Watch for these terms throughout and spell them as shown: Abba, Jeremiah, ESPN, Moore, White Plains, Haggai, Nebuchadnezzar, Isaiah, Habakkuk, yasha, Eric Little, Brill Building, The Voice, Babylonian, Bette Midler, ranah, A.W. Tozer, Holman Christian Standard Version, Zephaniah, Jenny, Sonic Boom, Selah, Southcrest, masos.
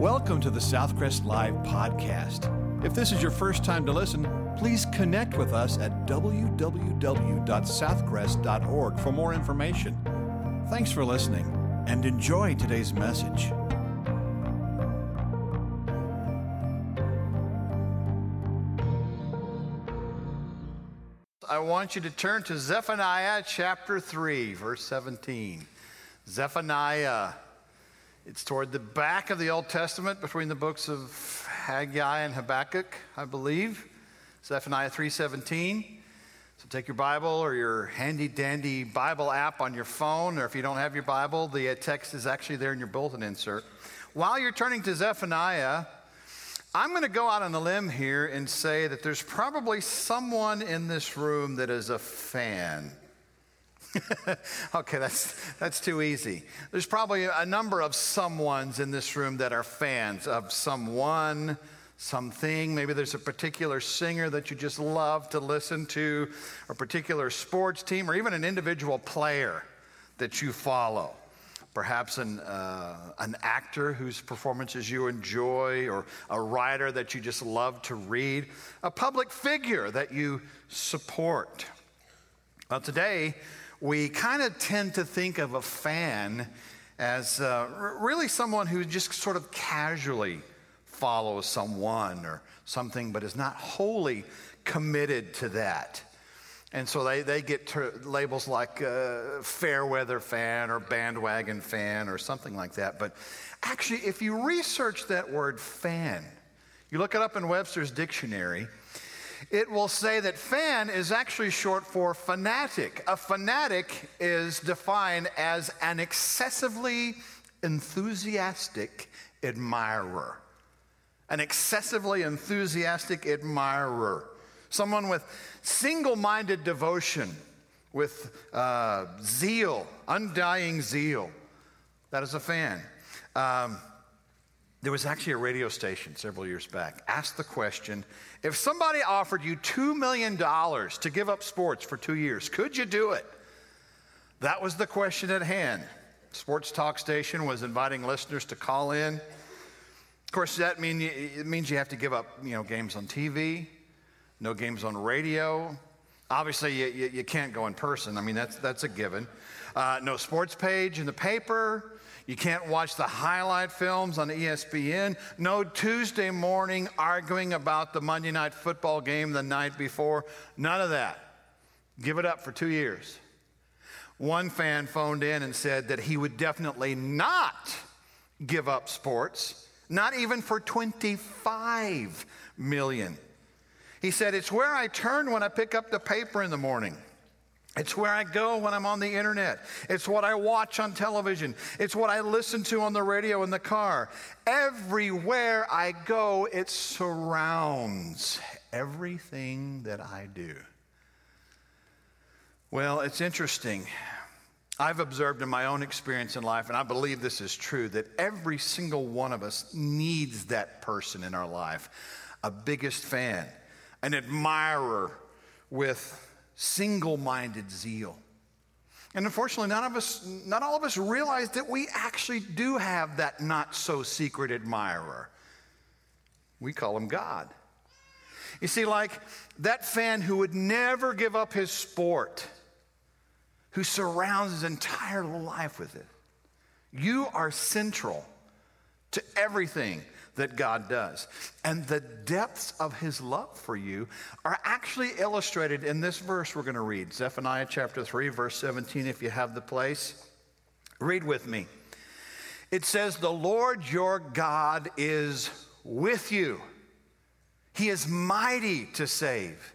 Welcome to the Southcrest Live podcast. If this is your first time to listen, please connect with us at www.southcrest.org for more information. Thanks for listening and enjoy today's message. I want you to turn to Zephaniah chapter 3, verse 17. Zephaniah. It's toward the back of the Old Testament between the books of Haggai and Habakkuk, I believe. Zephaniah 3:17. So take your Bible or your handy-dandy Bible app on your phone, or if you don't have your Bible, the text is actually there in your bulletin insert. While you're turning to Zephaniah, I'm going to go out on a limb here and say that there's probably someone in this room that is a fan. Okay, that's too easy. There's probably a number of someones in this room that are fans of someone, something. Maybe there's a particular singer that you just love to listen to, or a particular sports team, or even an individual player that you follow. Perhaps an actor whose performances you enjoy, or a writer that you just love to read, a public figure that you support. Well, today, we kind of tend to think of a fan as really someone who just sort of casually follows someone or something, but is not wholly committed to that. And so they get labels like fair-weather fan or bandwagon fan or something like that. But actually, if you research that word fan, you look it up in Webster's dictionary, it will say that fan is actually short for fanatic. A fanatic is defined as an excessively enthusiastic admirer. An excessively enthusiastic admirer. Someone with single-minded devotion, with zeal, undying zeal. That is a fan. There was actually a radio station several years back. Asked the question, if somebody offered you $2 million to give up sports for 2 years, could you do it? That was the question at hand. Sports Talk Station was inviting listeners to call in. Of course, it means you have to give up, games on TV. No games on radio. Obviously, you can't go in person. That's a given. No sports page in the paper. You can't watch the highlight films on ESPN. No Tuesday morning arguing about the Monday night football game the night before. None of that. Give it up for 2 years. One fan phoned in and said that he would definitely not give up sports, not even for $25 million. He said, it's where I turn when I pick up the paper in the morning. It's where I go when I'm on the internet. It's what I watch on television. It's what I listen to on the radio in the car. Everywhere I go, it surrounds everything that I do. Well, it's interesting. I've observed in my own experience in life, and I believe this is true, that every single one of us needs that person in our life, a biggest fan. An admirer with single-minded zeal. And unfortunately, not all of us realize that we actually do have that not-so-secret admirer. We call him God. You see, like that fan who would never give up his sport, who surrounds his entire life with it. You are central to everything that God does. And the depths of his love for you are actually illustrated in this verse we're going to read. Zephaniah chapter 3, verse 17, if you have the place. Read with me. It says, the Lord your God is with you. He is mighty to save.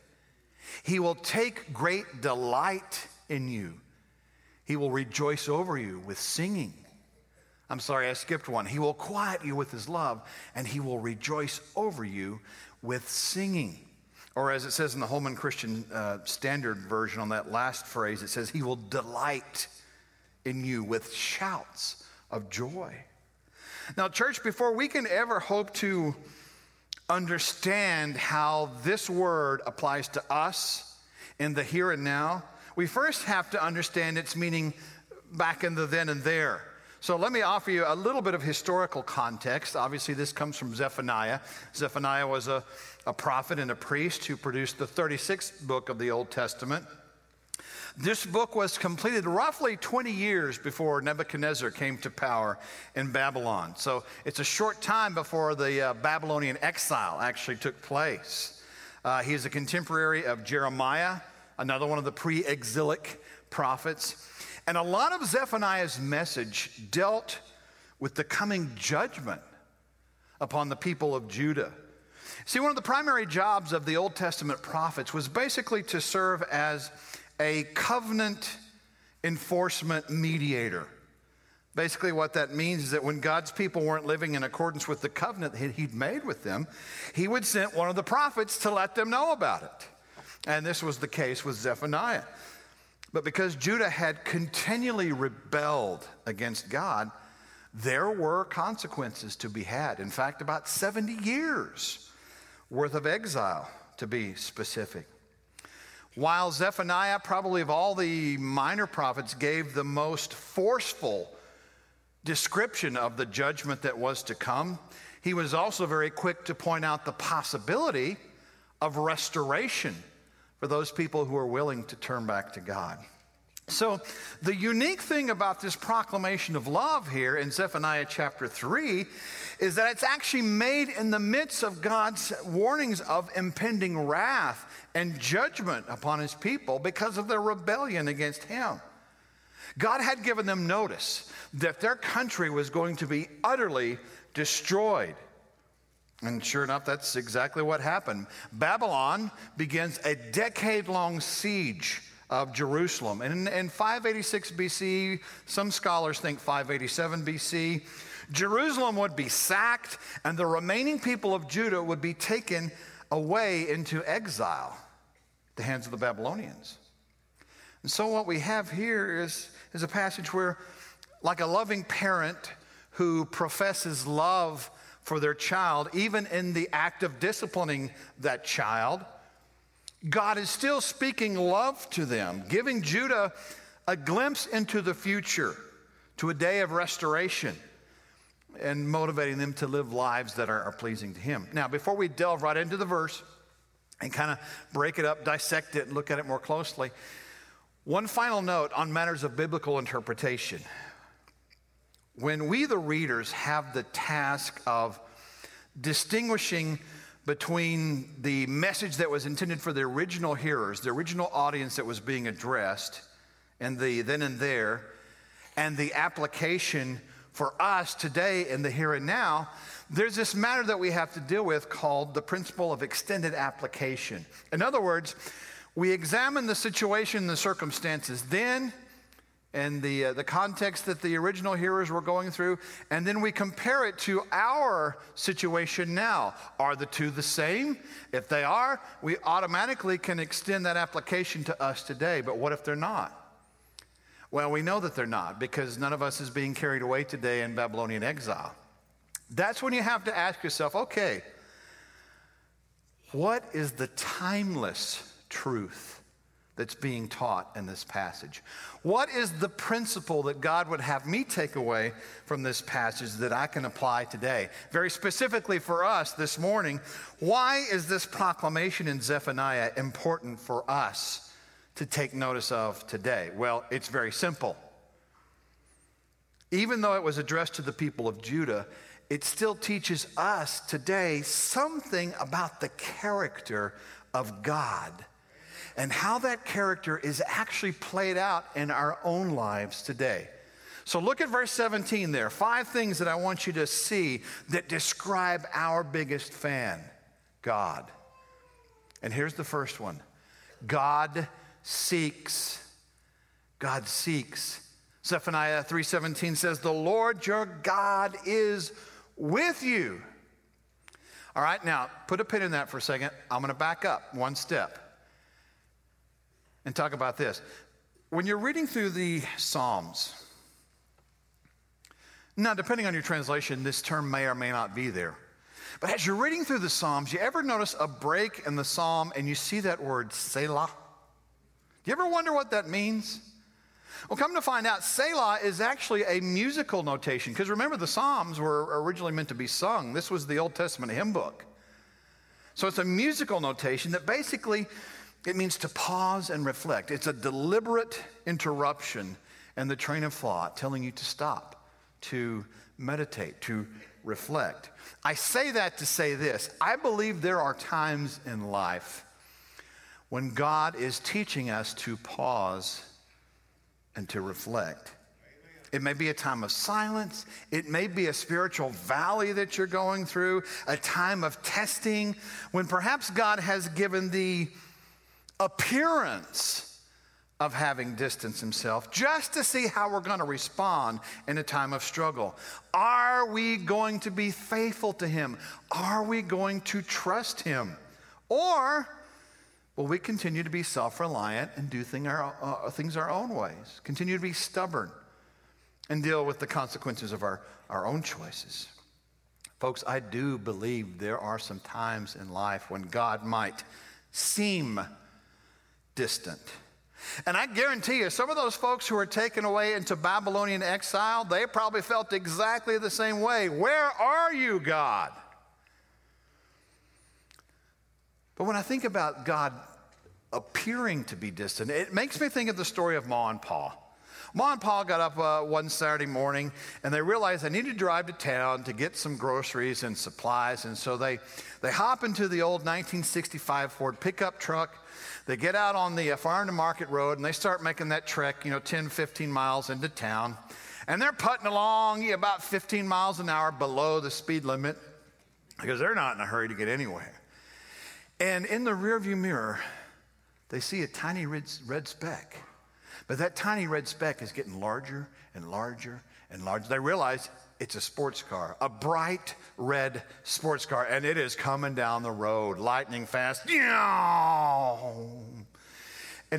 He will take great delight in you. He will rejoice over you with singing. I'm sorry, I skipped one. He will quiet you with his love, and he will rejoice over you with singing. Or as it says in the Holman Christian Standard Version on that last phrase, it says, he will delight in you with shouts of joy. Now, church, before we can ever hope to understand how this word applies to us in the here and now, we first have to understand its meaning back in the then and there. So let me offer you a little bit of historical context. Obviously, this comes from Zephaniah. Zephaniah was a prophet and a priest who produced the 36th book of the Old Testament. This book was completed roughly 20 years before Nebuchadnezzar came to power in Babylon. So it's a short time before the Babylonian exile actually took place. He is a contemporary of Jeremiah, another one of the pre-exilic prophets. And a lot of Zephaniah's message dealt with the coming judgment upon the people of Judah. See, one of the primary jobs of the Old Testament prophets was basically to serve as a covenant enforcement mediator. Basically, what that means is that when God's people weren't living in accordance with the covenant that he'd made with them, he would send one of the prophets to let them know about it. And this was the case with Zephaniah. But because Judah had continually rebelled against God, there were consequences to be had. In fact, about 70 years worth of exile, to be specific. While Zephaniah, probably of all the minor prophets, gave the most forceful description of the judgment that was to come, he was also very quick to point out the possibility of restoration for those people who are willing to turn back to God. So the unique thing about this proclamation of love here in Zephaniah chapter 3 is that it's actually made in the midst of God's warnings of impending wrath and judgment upon his people because of their rebellion against him. God had given them notice that their country was going to be utterly destroyed. And sure enough, that's exactly what happened. Babylon begins a decade-long siege of Jerusalem. And in 586 BC, some scholars think 587 BC, Jerusalem would be sacked and the remaining people of Judah would be taken away into exile at the hands of the Babylonians. And so what we have here is a passage where, like a loving parent who professes love for their child, even in the act of disciplining that child, God is still speaking love to them, giving Judah a glimpse into the future, to a day of restoration, and motivating them to live lives that are pleasing to him. Now, before we delve right into the verse and kind of break it up, dissect it, and look at it more closely, one final note on matters of biblical interpretation. When we, the readers, have the task of distinguishing between the message that was intended for the original hearers, the original audience that was being addressed, and the then and there, and the application for us today in the here and now, there's this matter that we have to deal with called the principle of extended application. In other words, we examine the situation, the circumstances then, and the context that the original hearers were going through, and then we compare it to our situation now. Are the two the same? If they are, we automatically can extend that application to us today. But what if they're not? Well, we know that they're not, because none of us is being carried away today in Babylonian exile. That's when you have to ask yourself, okay, what is the timeless truth that's being taught in this passage? What is the principle that God would have me take away from this passage that I can apply today? Very specifically for us this morning, why is this proclamation in Zephaniah important for us to take notice of today? Well, it's very simple. Even though it was addressed to the people of Judah, it still teaches us today something about the character of God and how that character is actually played out in our own lives today. So look at verse 17 there. 5 things that I want you to see that describe our biggest fan, God. And here's the first one. God seeks. Zephaniah 3:17 says, "The Lord your God is with you." All right, now put a pin in that for a second. I'm going to back up one step and talk about this. When you're reading through the Psalms, now depending on your translation, this term may or may not be there. But as you're reading through the Psalms, you ever notice a break in the Psalm and you see that word Selah? Do you ever wonder what that means? Well, come to find out, Selah is actually a musical notation, because remember, the Psalms were originally meant to be sung. This was the Old Testament hymn book. So it's a musical notation that basically, it means to pause and reflect. It's a deliberate interruption in the train of thought, telling you to stop, to meditate, to reflect. I say that to say this. I believe there are times in life when God is teaching us to pause and to reflect. It may be a time of silence. It may be a spiritual valley that you're going through, a time of testing, when perhaps God has given the appearance of having distanced himself, just to see how we're going to respond in a time of struggle. Are we going to be faithful to him? Are we going to trust him? Or will we continue to be self-reliant and do things our own ways, continue to be stubborn and deal with the consequences of our own choices? Folks, I do believe there are some times in life when God might seem distant. And I guarantee you, some of those folks who were taken away into Babylonian exile, they probably felt exactly the same way. Where are you, God? But when I think about God appearing to be distant, it makes me think of the story of Ma and Pa. Ma and Pa got up one Saturday morning, and they realized they needed to drive to town to get some groceries and supplies. And so they hop into the old 1965 Ford pickup truck. They get out on the farm to market road, and they start making that trek, 10, 15 miles into town. And they're putting along about 15 miles an hour below the speed limit, because they're not in a hurry to get anywhere. And in the rearview mirror, they see a tiny red speck. But that tiny red speck is getting larger and larger and larger. They realize it's a sports car, a bright red sports car, and it is coming down the road, lightning fast. And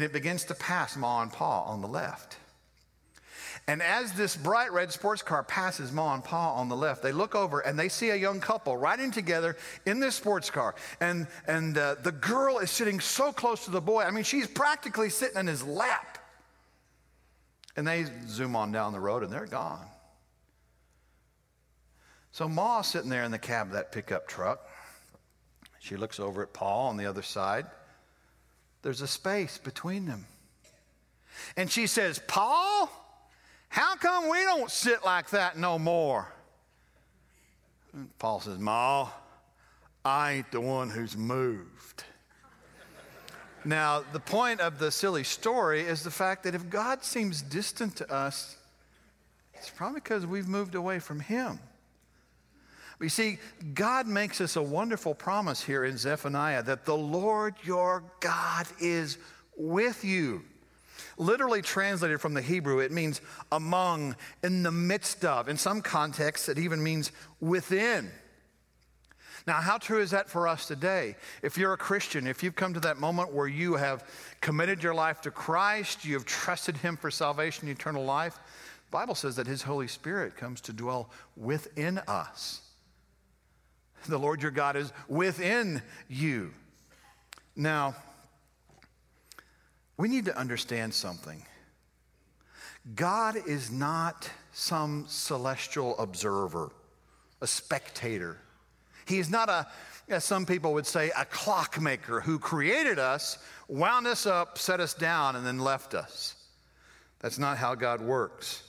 it begins to pass Ma and Pa on the left. And as this bright red sports car passes Ma and Pa on the left, they look over and they see a young couple riding together in this sports car. And the girl is sitting so close to the boy. I mean, she's practically sitting in his lap. And they zoom on down the road, and they're gone. So Ma's sitting there in the cab of that pickup truck. She looks over at Paul on the other side. There's a space between them. And she says, Paul, how come we don't sit like that no more? And Paul says, Ma, I ain't the one who's moved. Now, the point of the silly story is the fact that if God seems distant to us, it's probably because we've moved away from him. But you see, God makes us a wonderful promise here in Zephaniah that the Lord your God is with you. Literally translated from the Hebrew, it means among, in the midst of. In some contexts, it even means within. Now, how true is that for us today? If you're a Christian, if you've come to that moment where you have committed your life to Christ, you have trusted him for salvation, eternal life, the Bible says that his Holy Spirit comes to dwell within us. The Lord your God is within you. Now, we need to understand something. God is not some celestial observer, a spectator. He is not a, as some people would say, a clockmaker who created us, wound us up, set us down, and then left us. That's not how God works.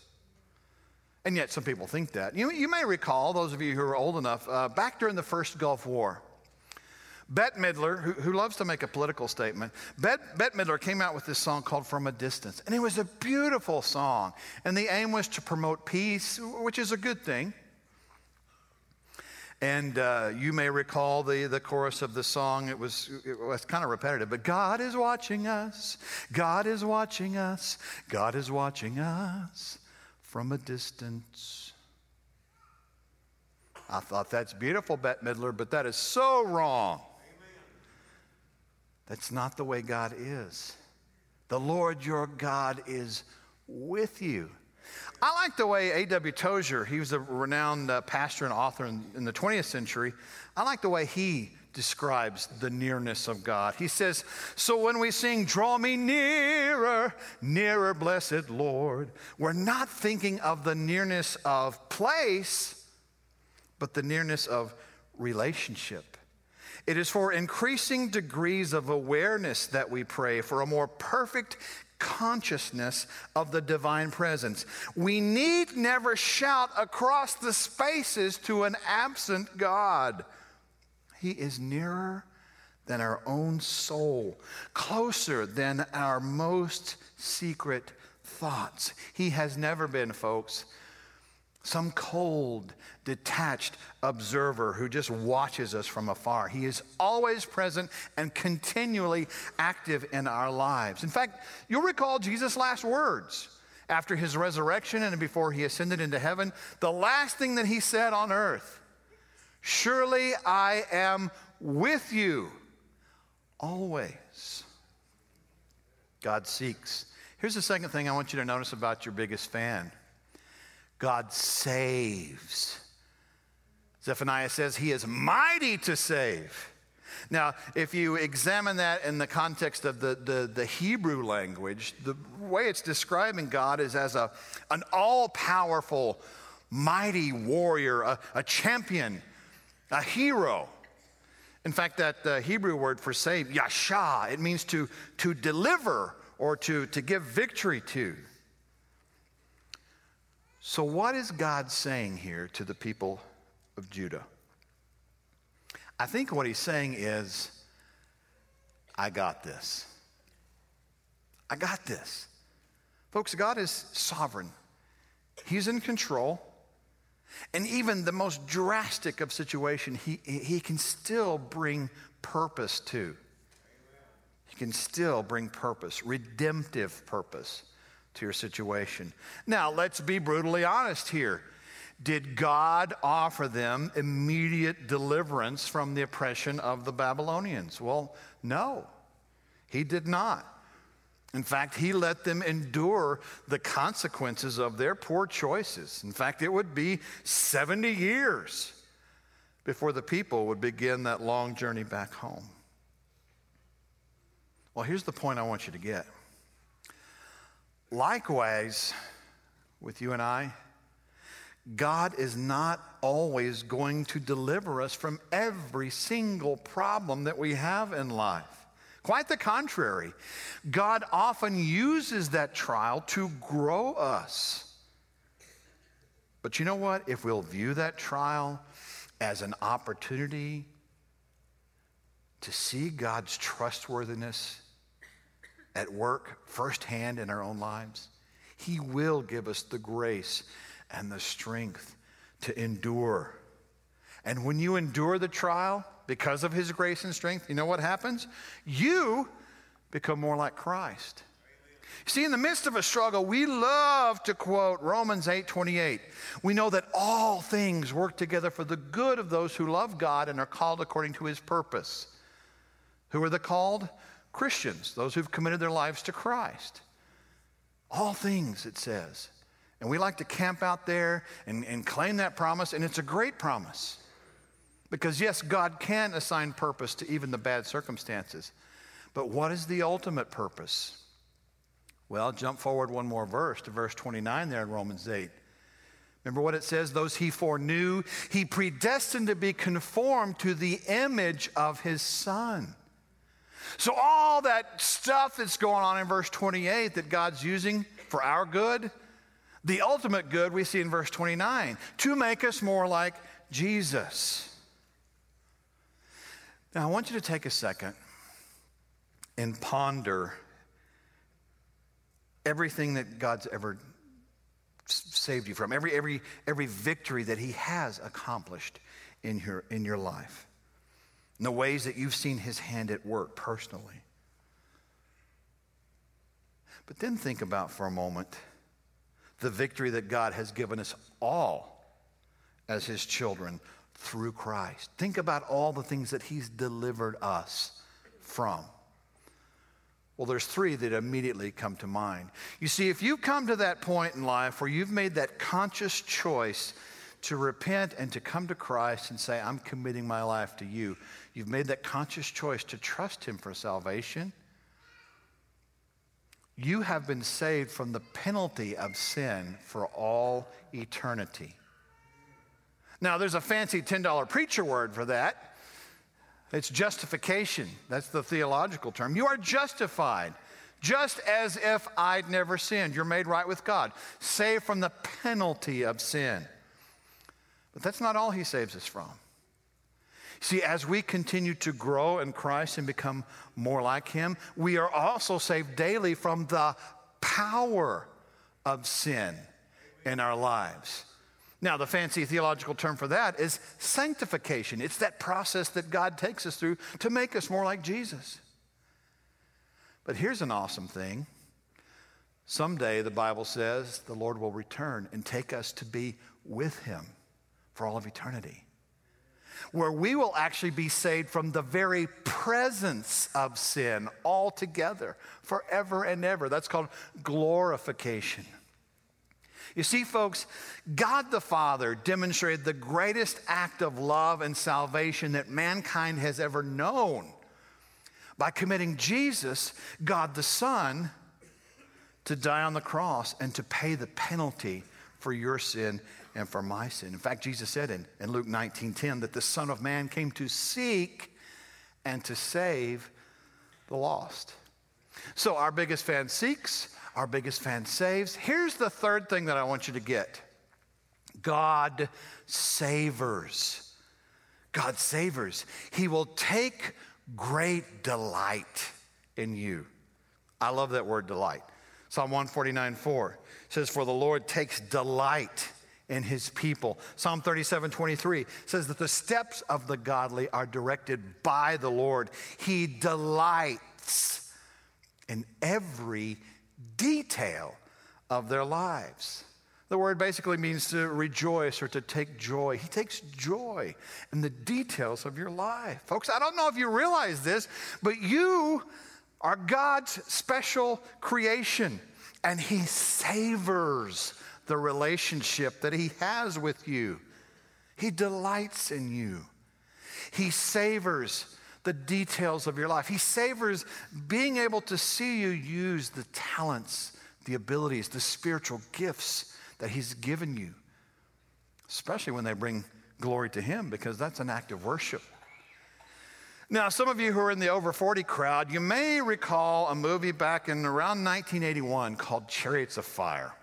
And yet some people think that. You may recall, those of you who are old enough, back during the first Gulf War, Bette Midler, who loves to make a political statement, Bette Midler came out with this song called From a Distance. And it was a beautiful song. And the aim was to promote peace, which is a good thing. And you may recall the chorus of the song. It was kind of repetitive, but God is watching us. God is watching us. God is watching us from a distance. I thought, that's beautiful, Bette Midler, but that is so wrong. Amen. That's not the way God is. The Lord your God is with you. I like the way A.W. Tozer, he was a renowned pastor and author in the 20th century. I like the way he describes the nearness of God. He says, so when we sing, draw me nearer, nearer, blessed Lord, we're not thinking of the nearness of place, but the nearness of relationship. It is for increasing degrees of awareness that we pray for a more perfect consciousness of the divine presence. We need never shout across the spaces to an absent God. He is nearer than our own soul, closer than our most secret thoughts. He has never been, folks, some cold, detached observer who just watches us from afar. He is always present and continually active in our lives. In fact, you'll recall Jesus' last words after his resurrection and before he ascended into heaven. The last thing that he said on earth, surely I am with you always. God seeks. Here's the second thing I want you to notice about your biggest fan. God saves. Zephaniah says he is mighty to save. Now, if you examine that in the context of the Hebrew language, the way it's describing God is as an all-powerful, mighty warrior, a champion, a hero. In fact, that Hebrew word for save, yasha, it means to deliver or to give victory to. So what is God saying here to the people of Judah? I think what he's saying is, I got this. I got this. Folks, God is sovereign. He's in control. And even the most drastic of situations, he can still bring purpose to. He can still bring purpose, redemptive purpose to your situation. Now, let's be brutally honest here. Did God offer them immediate deliverance from the oppression of the Babylonians? Well, no, he did not. In fact, he let them endure the consequences of their poor choices. In fact, it would be 70 years before the people would begin that long journey back home. Well, here's the point I want you to get. Likewise, with you and I, God is not always going to deliver us from every single problem that we have in life. Quite the contrary. God often uses that trial to grow us. But you know what? If we'll view that trial as an opportunity to see God's trustworthiness at work firsthand in our own lives, he will give us the grace and the strength to endure. And when you endure the trial because of his grace and strength, you know what happens? You become more like Christ. See, in the midst of a struggle, we love to quote Romans 8:28. We know that all things work together for the good of those who love God and are called according to his purpose. Who are the called? Christians, those who've committed their lives to Christ. All things, it says. And we like to camp out there and claim that promise, and it's a great promise. Because yes, God can assign purpose to even the bad circumstances. But what is the ultimate purpose? Well, jump forward one more verse to verse 29 there in Romans 8. Remember what it says? Those he foreknew, he predestined to be conformed to the image of his Son. So all that stuff that's going on in verse 28 that God's using for our good, the ultimate good we see in verse 29, to make us more like Jesus. Now I want you to take a second and ponder everything that God's ever saved you from, every victory that he has accomplished in your life. In the ways that you've seen his hand at work personally. But then think about for a moment the victory that God has given us all as his children through Christ. Think about all the things that he's delivered us from. Well, there's three that immediately come to mind. You see, if you've come to that point in life where you've made that conscious choice to repent and to come to Christ and say, I'm committing my life to you. You've made that conscious choice to trust him for salvation. You have been saved from the penalty of sin for all eternity. Now, there's a fancy $10 preacher word for that. It's justification. That's the theological term. You are justified, just as if I'd never sinned. You're made right with God, saved from the penalty of sin. But that's not all he saves us from. See, as we continue to grow in Christ and become more like him, we are also saved daily from the power of sin in our lives. Now, the fancy theological term for that is sanctification. It's that process that God takes us through to make us more like Jesus. But here's an awesome thing. Someday, the Bible says, the Lord will return and take us to be with him for all of eternity, where we will actually be saved from the very presence of sin altogether, forever and ever. That's called glorification. You see, folks, God the Father demonstrated the greatest act of love and salvation that mankind has ever known by committing Jesus, God the Son, to die on the cross and to pay the penalty for your sin and for my sin. In fact, Jesus said in Luke 19:10 that the Son of Man came to seek and to save the lost. So our biggest fan seeks, our biggest fan saves. Here's the third thing that I want you to get. God savors. God savors. He will take great delight in you. I love that word, delight. Psalm 149:4 says, for the Lord takes delight in his people. Psalm 37:23 says that the steps of the godly are directed by the Lord. He delights in every detail of their lives. The word basically means to rejoice or to take joy. He takes joy in the details of your life. Folks, I don't know if you realize this, but you are God's special creation, and he savors the relationship that he has with you. He delights in you. He savors the details of your life. He savors being able to see you use the talents, the abilities, the spiritual gifts that he's given you, especially when they bring glory to him, because that's an act of worship. Now, some of you who are in the over 40 crowd, you may recall a movie back in around 1981 called Chariots of Fire.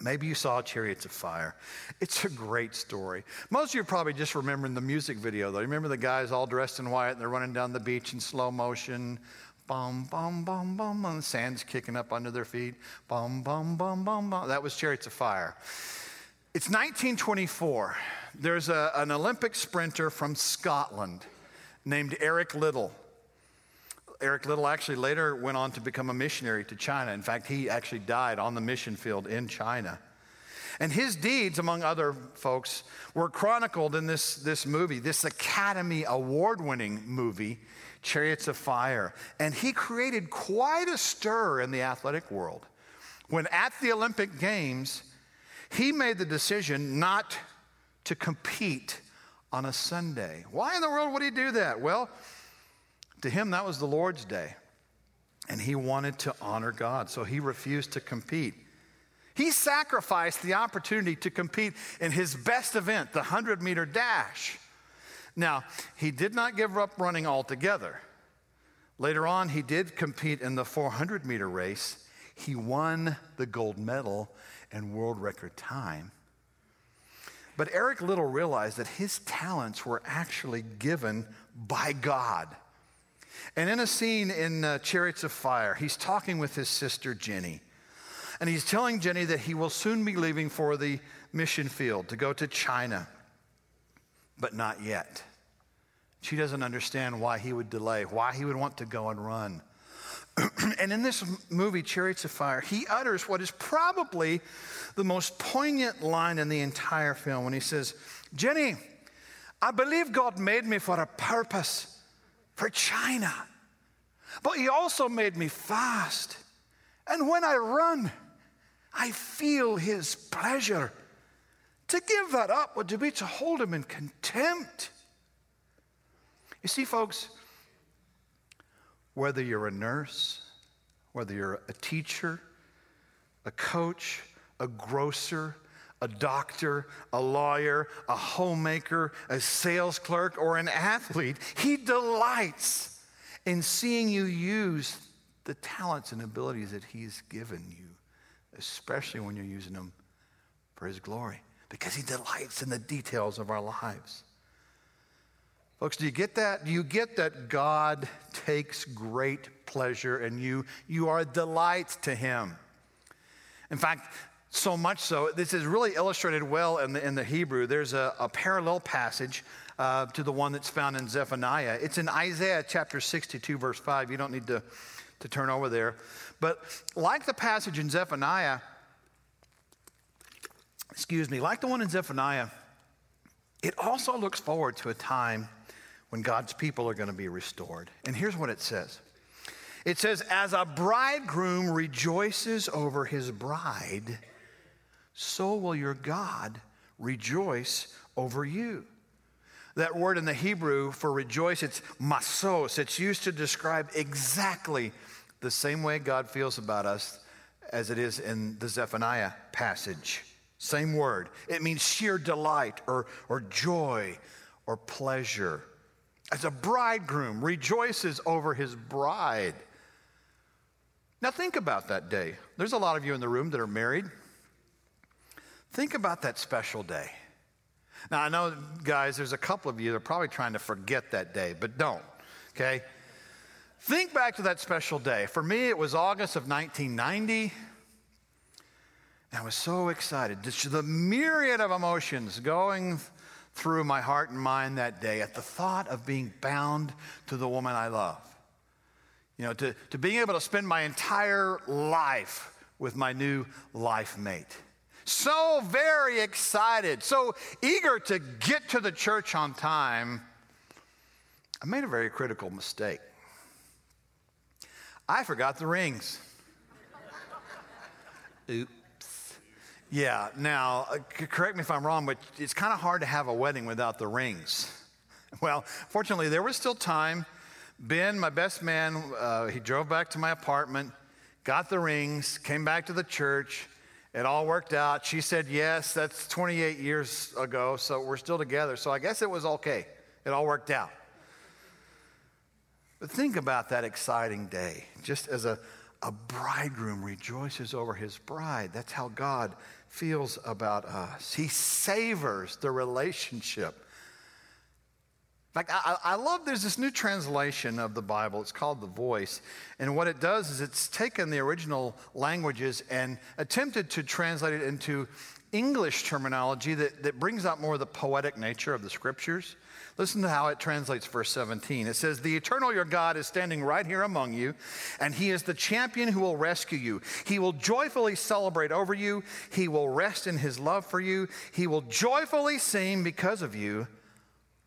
Maybe you saw Chariots of Fire. It's a great story. Most of you are probably just remembering the music video, though. You remember the guys all dressed in white, and they're running down the beach in slow motion. Bum, bum, bum, bum, bum. The sand's kicking up under their feet. Bum, bum, bum, bum, bum. That was Chariots of Fire. It's 1924. There's an Olympic sprinter from Scotland named Eric Little. Eric Little actually later went on to become a missionary to China. In fact, he actually died on the mission field in China. And his deeds, among other folks, were chronicled in this movie, this Academy Award-winning movie, Chariots of Fire. And he created quite a stir in the athletic world when at the Olympic Games, he made the decision not to compete on a Sunday. Why in the world would he do that? Well, to him, that was the Lord's day, and he wanted to honor God, so he refused to compete. He sacrificed the opportunity to compete in his best event, the 100-meter dash. Now, he did not give up running altogether. Later on, he did compete in the 400-meter race. He won the gold medal in world record time. But Eric Little realized that his talents were actually given by God. And in a scene in Chariots of Fire, he's talking with his sister, Jenny. And he's telling Jenny that he will soon be leaving for the mission field to go to China, but not yet. She doesn't understand why he would delay, why he would want to go and run. And in this movie, Chariots of Fire, he utters what is probably the most poignant line in the entire film when he says, Jenny, I believe God made me for a purpose. For China, but he also made me fast. And when I run, I feel his pleasure. To give that up would be to hold him in contempt. You see, folks, whether you're a nurse, whether you're a teacher, a coach, a grocer, a doctor, a lawyer, a homemaker, a sales clerk, or an athlete, he delights in seeing you use the talents and abilities that he's given you, especially when you're using them for his glory, because he delights in the details of our lives. Folks, do you get that? Do you get that God takes great pleasure in you? You are a delight to him. In fact, so much so, this is really illustrated well in the Hebrew. There's a parallel passage to the one that's found in Zephaniah. It's in Isaiah chapter 62, verse 5. You don't need to turn over there. But like the passage in Zephaniah, like the one in Zephaniah, it also looks forward to a time when God's people are going to be restored. And here's what it says. It says, as a bridegroom rejoices over his bride, so will your God rejoice over you. That word in the Hebrew for rejoice, it's masos. It's used to describe exactly the same way God feels about us as it is in the Zephaniah passage. Same word. It means sheer delight or joy or pleasure. As a bridegroom rejoices over his bride. Now think about that day. There's a lot of you in the room that are married. Think about that special day. Now I know, guys, there's a couple of you that are probably trying to forget that day, but don't, okay? Think back to that special day. For me, it was August of 1990. And I was so excited. Just the myriad of emotions going through my heart and mind that day at the thought of being bound to the woman I love. You know, to being able to spend my entire life with my new life mate. So very excited, so eager to get to the church on time, I made a very critical mistake. I forgot the rings. Oops. Yeah, now, correct me if I'm wrong, but it's kind of hard to have a wedding without the rings. Well, fortunately, there was still time. Ben, my best man, he drove back to my apartment, got the rings, came back to the church. It all worked out. She said, yes, that's 28 years ago, so we're still together. So I guess it was okay. It all worked out. But think about that exciting day. Just as a bridegroom rejoices over his bride, that's how God feels about us. He savors the relationship. Like I love there's this new translation of the Bible. It's called The Voice. And what it does is it's taken the original languages and attempted to translate it into English terminology that brings out more of the poetic nature of the scriptures. Listen to how it translates verse 17. It says, the eternal your God is standing right here among you, and he is the champion who will rescue you. He will joyfully celebrate over you. He will rest in his love for you. He will joyfully sing because of you.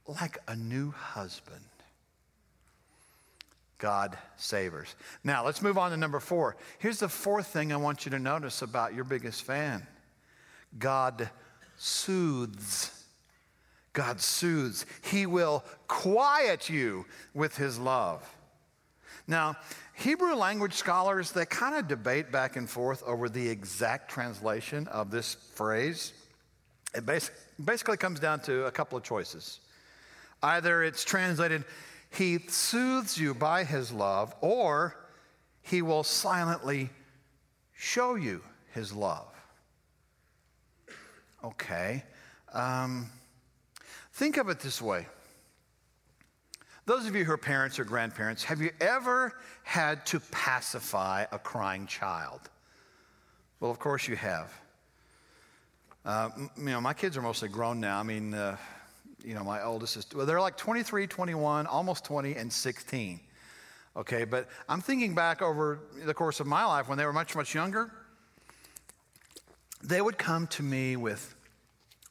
Like a new husband, God savors. Now, let's move on to number 4. Here's the fourth thing I want you to notice about your biggest fan. God soothes. God soothes. He will quiet you with his love. Now, Hebrew language scholars, they kind of debate back and forth over the exact translation of this phrase. It basically comes down to a couple of choices. Either it's translated, he soothes you by his love, or he will silently show you his love. Okay. Think of it this way. Those of you who are parents or grandparents, have you ever had to pacify a crying child? Well, of course you have. My kids are mostly grown now. My oldest is, they're like 23, 21, almost 20, and 16. Okay, but I'm thinking back over the course of my life when they were much, much younger. They would come to me with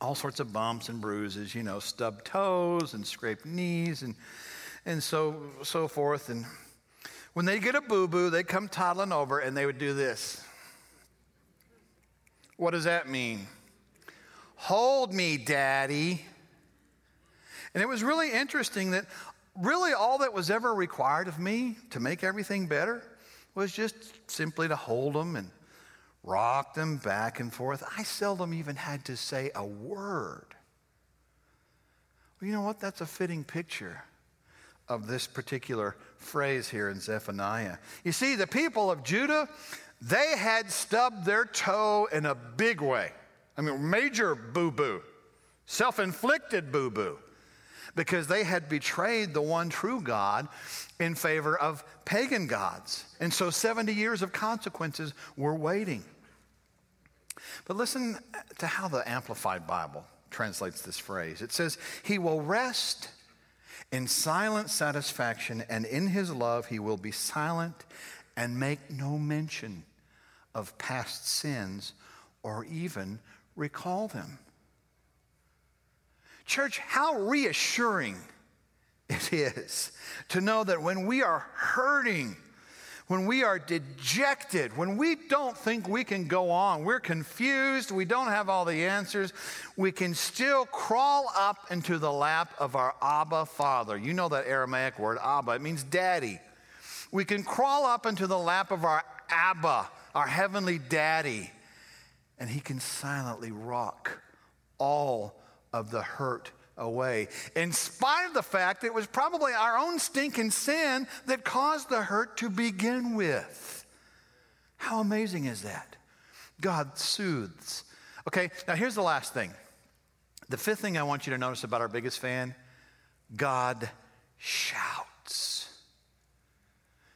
all sorts of bumps and bruises, stubbed toes and scraped knees and so forth. And when they get a boo-boo, they come toddling over and they would do this. What does that mean? Hold me, Daddy. And it was really interesting that really all that was ever required of me to make everything better was just simply to hold them and rock them back and forth. I seldom even had to say a word. Well, you know what? That's a fitting picture of this particular phrase here in Zephaniah. You see, the people of Judah, they had stubbed their toe in a big way. I mean, major boo-boo, self-inflicted boo-boo, because they had betrayed the one true God in favor of pagan gods. And so 70 years of consequences were waiting. But listen to how the Amplified Bible translates this phrase. It says, he will rest in silent satisfaction, and in his love he will be silent and make no mention of past sins or even recall them. Church, how reassuring it is to know that when we are hurting, when we are dejected, when we don't think we can go on, we're confused, we don't have all the answers, we can still crawl up into the lap of our Abba Father. You know that Aramaic word, Abba, it means daddy. We can crawl up into the lap of our Abba, our heavenly daddy, and he can silently rock all of the hurt away, in spite of the fact that it was probably our own stinking sin that caused the hurt to begin with. How amazing is that? God soothes. Okay, now here's the last thing. The fifth thing I want you to notice about our biggest fan, God shouts.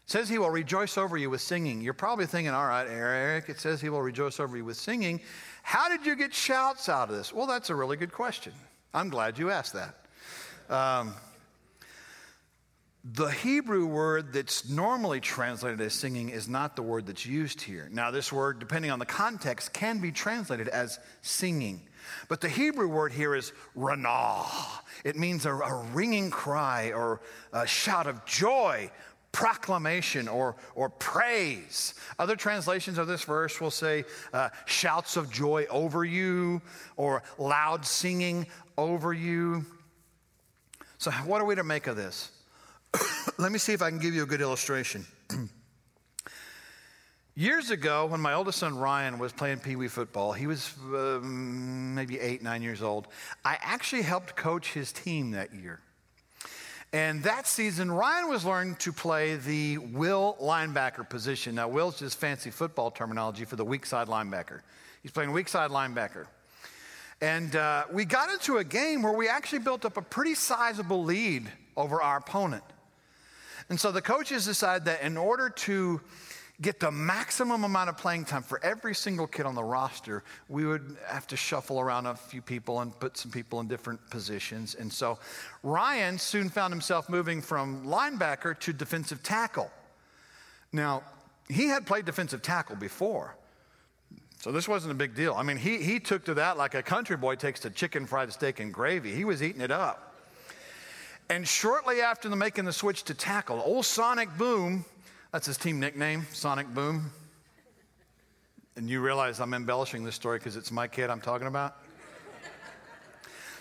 It says he will rejoice over you with singing. You're probably thinking, all right, Eric, it says he will rejoice over you with singing. How did you get shouts out of this? Well, that's a really good question. I'm glad you asked that. The Hebrew word that's normally translated as singing is not the word that's used here. Now, this word, depending on the context, can be translated as singing. But the Hebrew word here is ranah. It means a ringing cry or a shout of joy, proclamation, or praise. Other translations of this verse will say shouts of joy over you or loud singing over you. So what are we to make of this? Let me see if I can give you a good illustration. Years ago, when my oldest son Ryan was playing Pee Wee football, he was maybe 8, 9 years old. I actually helped coach his team that year. And that season, Ryan was learning to play the will linebacker position. Now, will's just fancy football terminology for the weak side linebacker. He's playing weak side linebacker. And we got into a game where we actually built up a pretty sizable lead over our opponent. And so the coaches decided that in order to get the maximum amount of playing time for every single kid on the roster, we would have to shuffle around a few people and put some people in different positions. And so Ryan soon found himself moving from linebacker to defensive tackle. Now, he had played defensive tackle before, so this wasn't a big deal. I mean, he took to that like a country boy takes to chicken fried steak and gravy. He was eating it up. And shortly after making the switch to tackle, old Sonic Boom, that's his team nickname, Sonic Boom. And you realize I'm embellishing this story because it's my kid I'm talking about.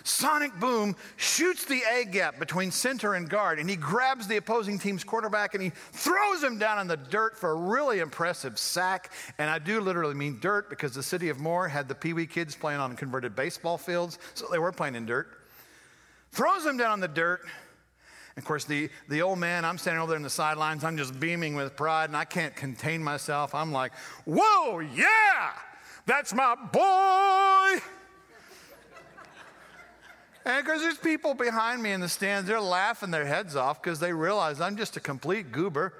Sonic Boom shoots the A-gap between center and guard, and he grabs the opposing team's quarterback, and he throws him down in the dirt for a really impressive sack. And I do literally mean dirt because the city of Moore had the Pee Wee kids playing on converted baseball fields, so they were playing in dirt. Throws him down in the dirt. Of course, the old man, I'm standing over there in the sidelines. I'm just beaming with pride, and I can't contain myself. I'm like, whoa, yeah, that's my boy. And because there's people behind me in the stands, they're laughing their heads off because they realize I'm just a complete goober.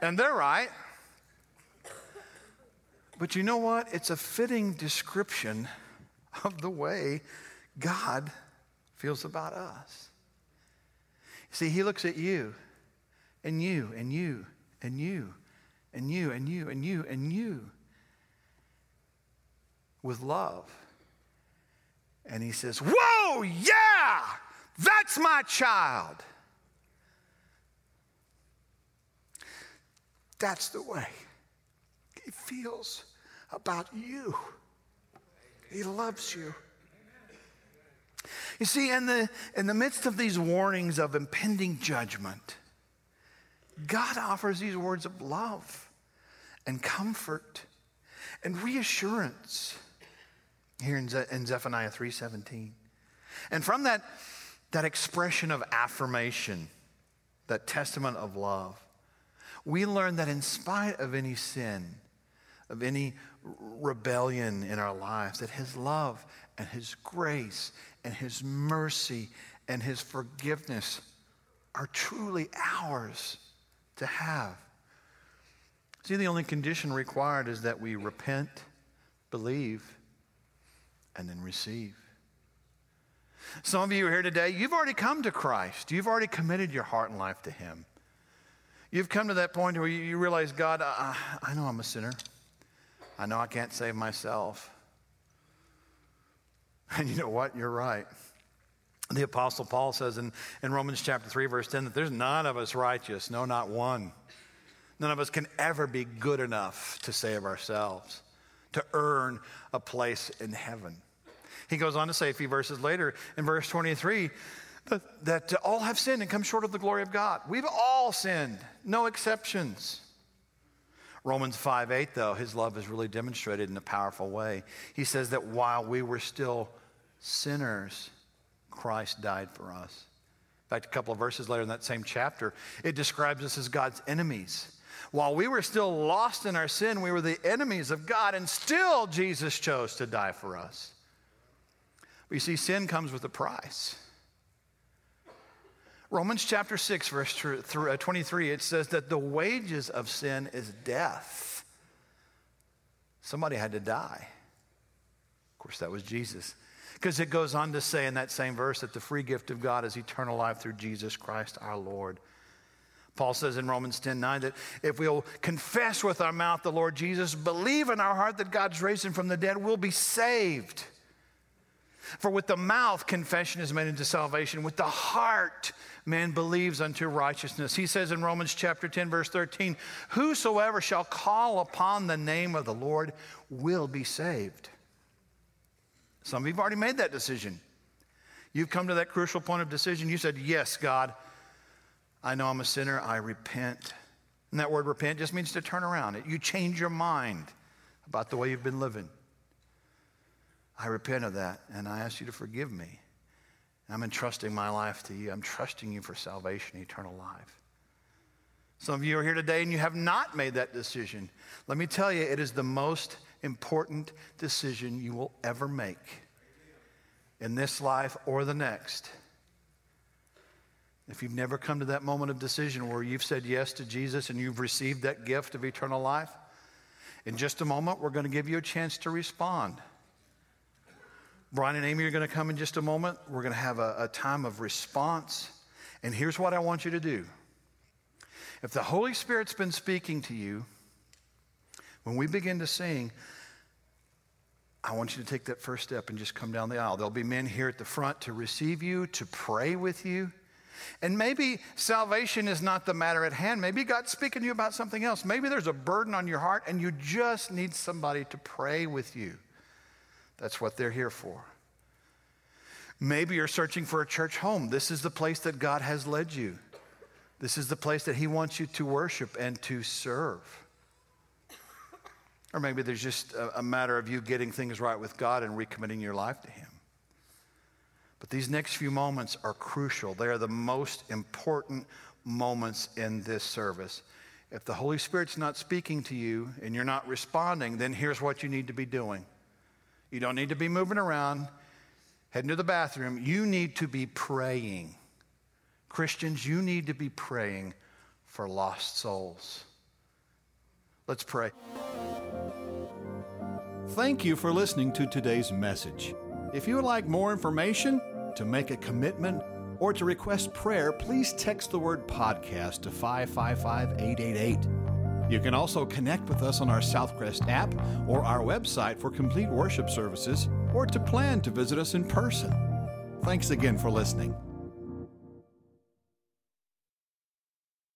And they're right. But you know what? It's a fitting description of the way God feels about us. See, he looks at you, and you, and you, and you, and you, and you, and you, and you, with love. And he says, whoa, yeah, that's my child. That's the way he feels about you. He loves you. You see, in the midst of these warnings of impending judgment, God offers these words of love and comfort and reassurance here in Zephaniah 3:17. And from that expression of affirmation, that testament of love, we learn that in spite of any sin, of any rebellion in our lives, that his love and his grace and his mercy and his forgiveness are truly ours to have. See, the only condition required is that we repent, believe, and then receive. Some of you are here today, you've already come to Christ. You've already committed your heart and life to him. You've come to that point where you realize, God, I know I'm a sinner. I know I can't save myself. And you know what? You're right. The Apostle Paul says in Romans chapter 3, verse 10, that there's none of us righteous, no, not one. None of us can ever be good enough to save ourselves, to earn a place in heaven. He goes on to say a few verses later in verse 23 that all have sinned and come short of the glory of God. We've all sinned, no exceptions. Romans 5:8, though, his love is really demonstrated in a powerful way. He says that while we were still sinners, Christ died for us. In fact, a couple of verses later in that same chapter, it describes us as God's enemies. While we were still lost in our sin, we were the enemies of God, and still Jesus chose to die for us. But you see, sin comes with a price. Romans chapter 6, verse 23, it says that the wages of sin is death. Somebody had to die. Of course, that was Jesus. Because it goes on to say in that same verse that the free gift of God is eternal life through Jesus Christ our Lord. Paul says in Romans 10:9 that if we'll confess with our mouth the Lord Jesus, believe in our heart that God's raised him from the dead, we'll be saved. For with the mouth confession is made unto salvation. With the heart man believes unto righteousness. He says in Romans chapter 10, verse 13, whosoever shall call upon the name of the Lord will be saved. Some of you have already made that decision. You've come to that crucial point of decision. You said, yes, God, I know I'm a sinner. I repent. And that word repent just means to turn around. You change your mind about the way you've been living. I repent of that, and I ask you to forgive me. I'm entrusting my life to you. I'm trusting you for salvation, eternal life. Some of you are here today, and you have not made that decision. Let me tell you, it is the most important decision you will ever make in this life or the next. If you've never come to that moment of decision where you've said yes to Jesus and you've received that gift of eternal life, in just a moment, we're going to give you a chance to respond. Brian and Amy are going to come in just a moment. We're going to have a time of response. And here's what I want you to do. If the Holy Spirit's been speaking to you, when we begin to sing, I want you to take that first step and just come down the aisle. There'll be men here at the front to receive you, to pray with you. And maybe salvation is not the matter at hand. Maybe God's speaking to you about something else. Maybe there's a burden on your heart and you just need somebody to pray with you. That's what they're here for. Maybe you're searching for a church home. This is the place that God has led you. This is the place that he wants you to worship and to serve. Or maybe there's just a matter of you getting things right with God and recommitting your life to him. But these next few moments are crucial. They are the most important moments in this service. If the Holy Spirit's not speaking to you and you're not responding, then here's what you need to be doing. You don't need to be moving around, heading to the bathroom. You need to be praying. Christians, you need to be praying for lost souls. Let's pray. Thank you for listening to today's message. If you would like more information, to make a commitment, or to request prayer, please text the word podcast to 555-888. You can also connect with us on our Southcrest app or our website for complete worship services or to plan to visit us in person. Thanks again for listening.